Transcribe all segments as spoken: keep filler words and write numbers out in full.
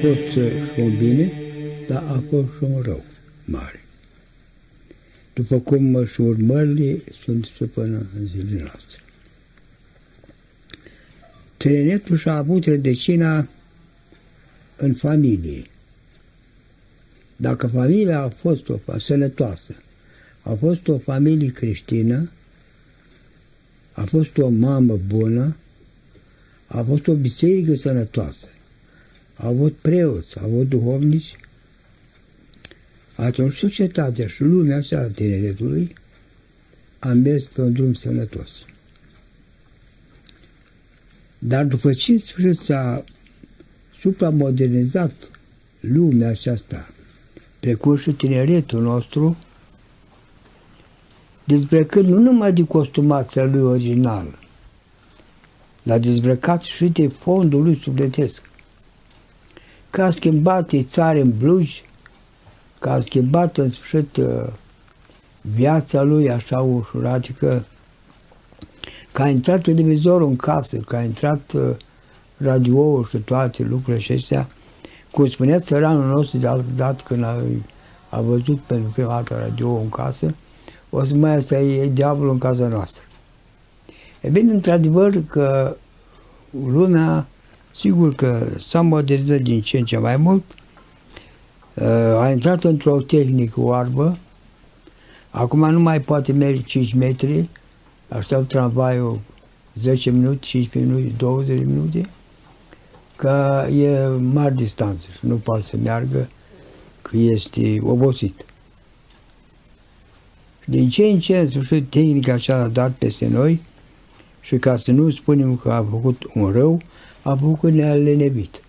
fost și un bine, dar a fost și un rău mare. După cum și urmările sunt și până în zilele noastre. Tineretul și-a avut rădăcina în familie. Dacă familia a fost o sănătoasă, a fost o familie creștină, a fost o mamă bună, a fost o biserică sănătoasă, a avut preoți, a avut duhovnici, atunci societatea și lumea așa a tineretului a mers pe un drum sănătos. Dar după ce în sfârșit s-a supramodernizat lumea aceasta, precum și tineretul nostru, dezbrăcând nu numai de costumația lui originală, l-a dezbrăcat și de fondul lui sufletesc. Că a schimbat țară în blugi, că a schimbat în sfârșit viața lui așa ușuratică, că a intrat televizorul în casă, că a intrat radio-ul și toate lucrurile astea. Cum spunea țăranul nostru de altă dată când a, a văzut pentru prima dată radio-ul în casă, o să mai asta e diavolul în casa noastră. E bine, într-adevăr că lumea, sigur că s-a modernizat din ce în ce mai mult, a intrat într-o tehnică oarbă, acum nu mai poate merge cinci metri, aștept tramvaiul zece minute, cincisprezece minute, douăzeci minute, că e mare distanță și nu poate să meargă, că este obosit. Din ce în ce, în sfârșit, tehnica așa a dat peste noi și ca să nu spunem că a făcut un rău, a făcut că ne-a lenevit.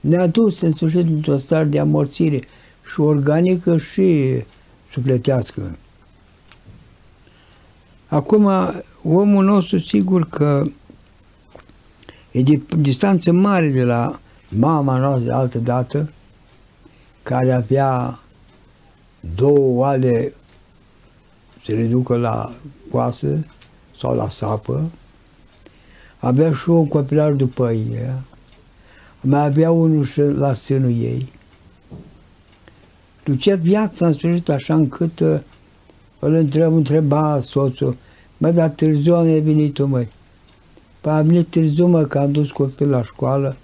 Ne-a dus, în sfârșit, într-o stare de amorțire și organică și sufletească. Acum, omul nostru, sigur că e de distanță mare de la mama noastră de altă dată, care avea două oale se reducă la coasă sau la sapă, avea și un copilar după ea, mai avea unul și la sânul ei. Ducea viața în sfârșit așa încât îl întreb, întreba soțul, mă, dar târziu am venit tu, măi. Păi am venit târziu, mă, că am dus copil la școală,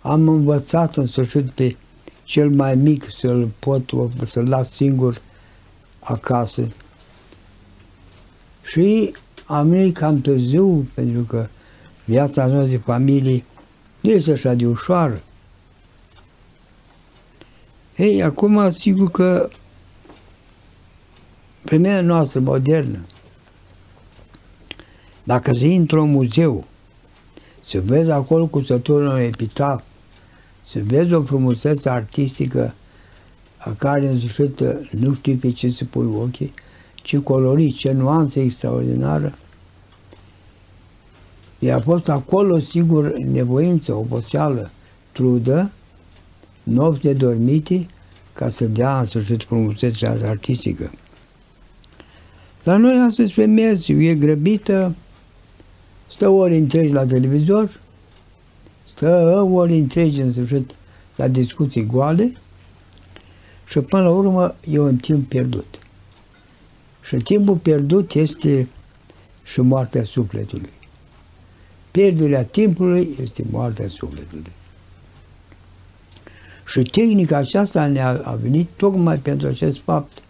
am învățat în sfârșit pe cel mai mic să-l pot, să-l las singur acasă. Și am venit cam târziu, pentru că viața noastră de familie nu este așa de ușoară. Ei, acum, sigur că femeia noastră modernă, dacă se intră în muzeu, se vezi acolo cu săturul un epitaf, să vezi o frumusețe artistică a care, în sfârșit, nu știi pe ce să pui ochii, ce colori, ce nuanțe extraordinară. I-a fost acolo, sigur, nevoință, oboseală, trudă, nopți nedormite, ca să dea, în sfârșit, frumusețea artistică. La noi, astăzi, femeia e grăbită, stă ori întregi la televizor, stă ori întregi, în sfârșit, la discuții goale și, până la urmă, e un timp pierdut. Și timpul pierdut este și moartea sufletului. Pierderea timpului este moartea sufletului. Și tehnica aceasta ne-a venit tocmai pentru acest fapt,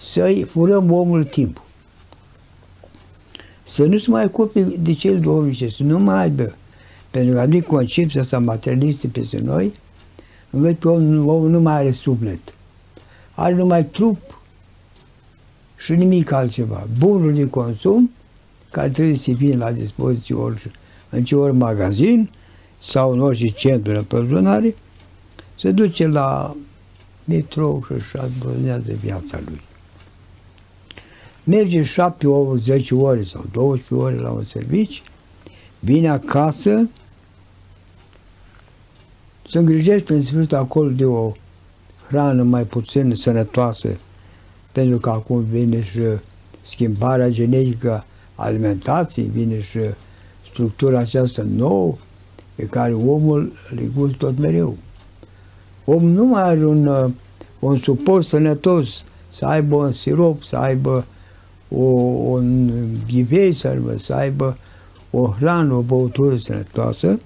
să-i furăm omul timpul. Să nu se mai ocupe de cel duhovnic, să nu mai aibă, pentru că a venit concepția asta materialistă peste noi, încât pe om, om nu mai are suflet. Are numai trup și nimic altceva. Bunul de consum, care trebuie să fie la dispoziție ori, în ce ori magazin sau în orice centru de aprovizionare, se duce la metrou și își aprovizionează viața lui. Merge șapte ori, zece ore sau douăsprezece ore la un serviciu, vine acasă, se îngrijește în sfârșit acolo de o hrană mai puțin sănătoasă, pentru că acum vine și schimbarea genetică a alimentației, vine și structura aceasta nouă, pe care omul le gustă tot mereu. Omul nu mai are un, un suport sănătos, să aibă un sirop, să aibă o, un ghivei, să aibă o hrană, o băutură sănătoasă.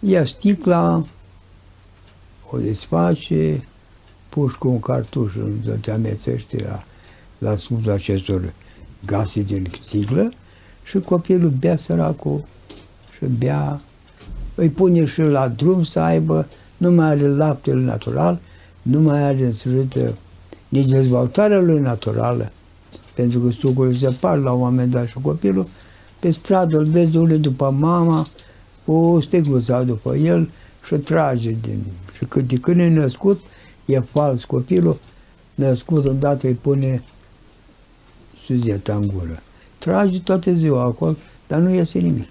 Ia sticla, o desface, puși cu un cartuș, îl amețește la, la sufletul acestor gaze din sticlă și copilul bea, săracul, și bea, îi pune și la drum să aibă, nu mai are laptele natural, nu mai are însușită nici dezvoltarea lui naturală, pentru că sucurile se par la un moment dat și copilul, pe stradă îl vezi unul după mama, o sticluță după el și trage din... Și cât de când e născut, e fals copilul, născut îndată îi pune suzeta în gură. Trage toată ziua acolo, dar nu iese nimic.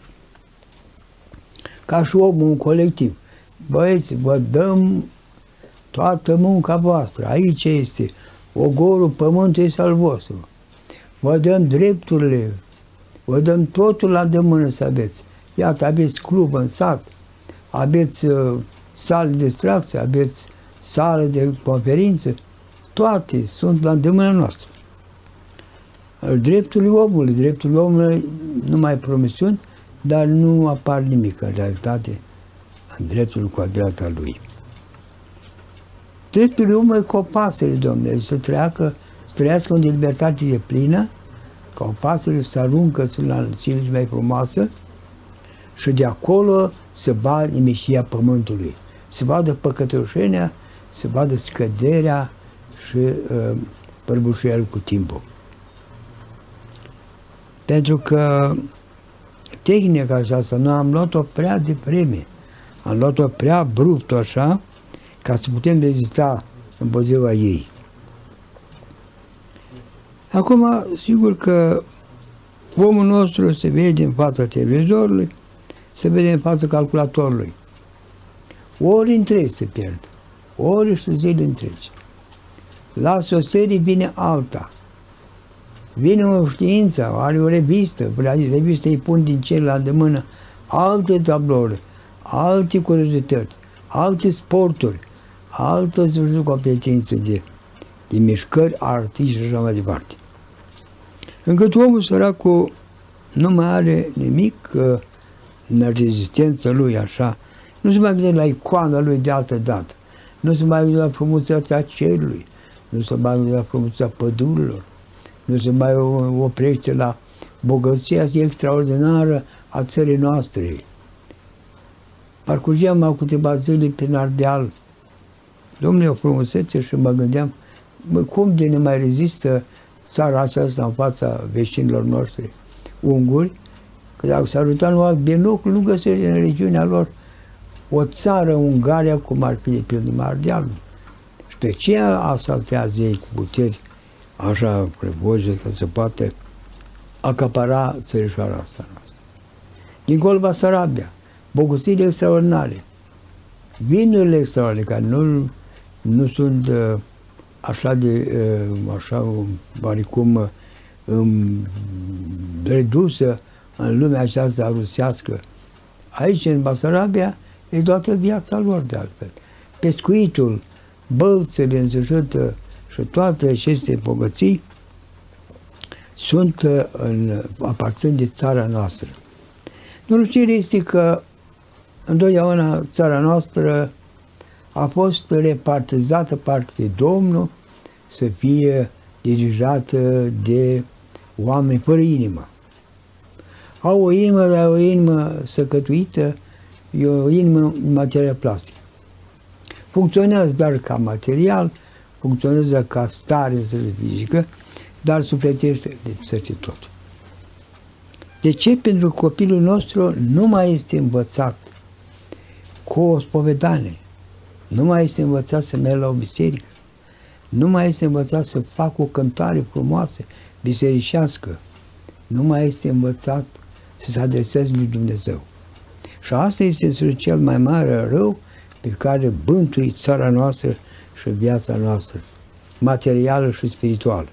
Ca și omul, un colectiv. Băieți, vă dăm toată munca voastră, aici este, ogorul, pământul este al vostru. Vă dăm drepturile, vă dăm totul la demână să aveți. Iată, aveți club în sat, aveți uh, sale de distracție, aveți sale de conferință, toate sunt la demână noastră. Drepturile omului, drepturile omului, numai promisiuni, dar nu apar nimic în realitate în dreptul cu adevărat lui. Drepturile omului ca o pasăre, Domnule, să treacă, să trăiască în libertate de plină, ca o pasăre să aruncă sunt la înălțimea mai frumoasă, și de acolo se va nimicia pământului. Se vadă păcătoșenia, se vadă scăderea și uh, părbușirea cu timpul. Pentru că tehnica aceasta, noi am luat-o prea devreme, am luat-o prea abrupt așa, ca să putem rezista împotriva ei. Acum, sigur că omul nostru se vede în fața televizorului, se vede în fața calculatorului. Ori întregi se pierd, ori și zile întregi. Lasă o serie, vine alta. Vine o știință, are o revistă, revista îi pun din ce la îndemână alte tablouri, alte curiozități, alte sporturi, alte competențe de, de mișcări, artiști și așa mai departe. Încât omul săracul nu mai are nimic în rezistență lui așa, nu se mai gândește la icoana lui de altă dată, nu se mai gândește la frumusețea cerului, nu se mai gândește la frumusețea pădurilor, nu se mai oprește la bogăția extraordinară a țării noastre. Parcurgeam acum câteva zile prin Ardeal, Domnule, o frumusețe, și mă gândeam, mă, cum de ne mai rezistă țara aceasta în fața vecinilor noștri unguri, că dacă s-ar uita numai binocul, nu găsește în regiunea lor o țară, Ungaria, cum ar fi de pildă Ardealul. Și de ce asaltează ei cu puteri așa prevoce, că se poate acapara țărișoara asta noastră? Dincolo Basarabia, bogățiile extraordinare, vinurile extraordinare, care nu, nu sunt așa de, așa, oricum, redusă în lumea aceasta rusească. Aici, în Basarabia, e toată viața lor, de altfel. Pescuitul, bălțele însușite și toate aceste bogății sunt în, aparțin de țara noastră. Norocirea este că întotdeauna țara noastră a fost repartizată parte de Domnul să fie dirijată de oameni fără inimă. Au o inimă, dar o inimă săcătuită, e o inimă în materie plastică. Funcționează doar ca material, funcționează ca stare fizică, dar sufletește lipsește tot. De ce? Pentru că copilul nostru nu mai este învățat cu o spovedanie, nu mai este învățat să merg la o biserică, nu mai este învățat să fac o cântare frumoasă, bisericească, nu mai este învățat să se adreseze lui Dumnezeu. Și asta este cel mai mare rău pe care bântuie țara noastră și viața noastră, materială și spirituală.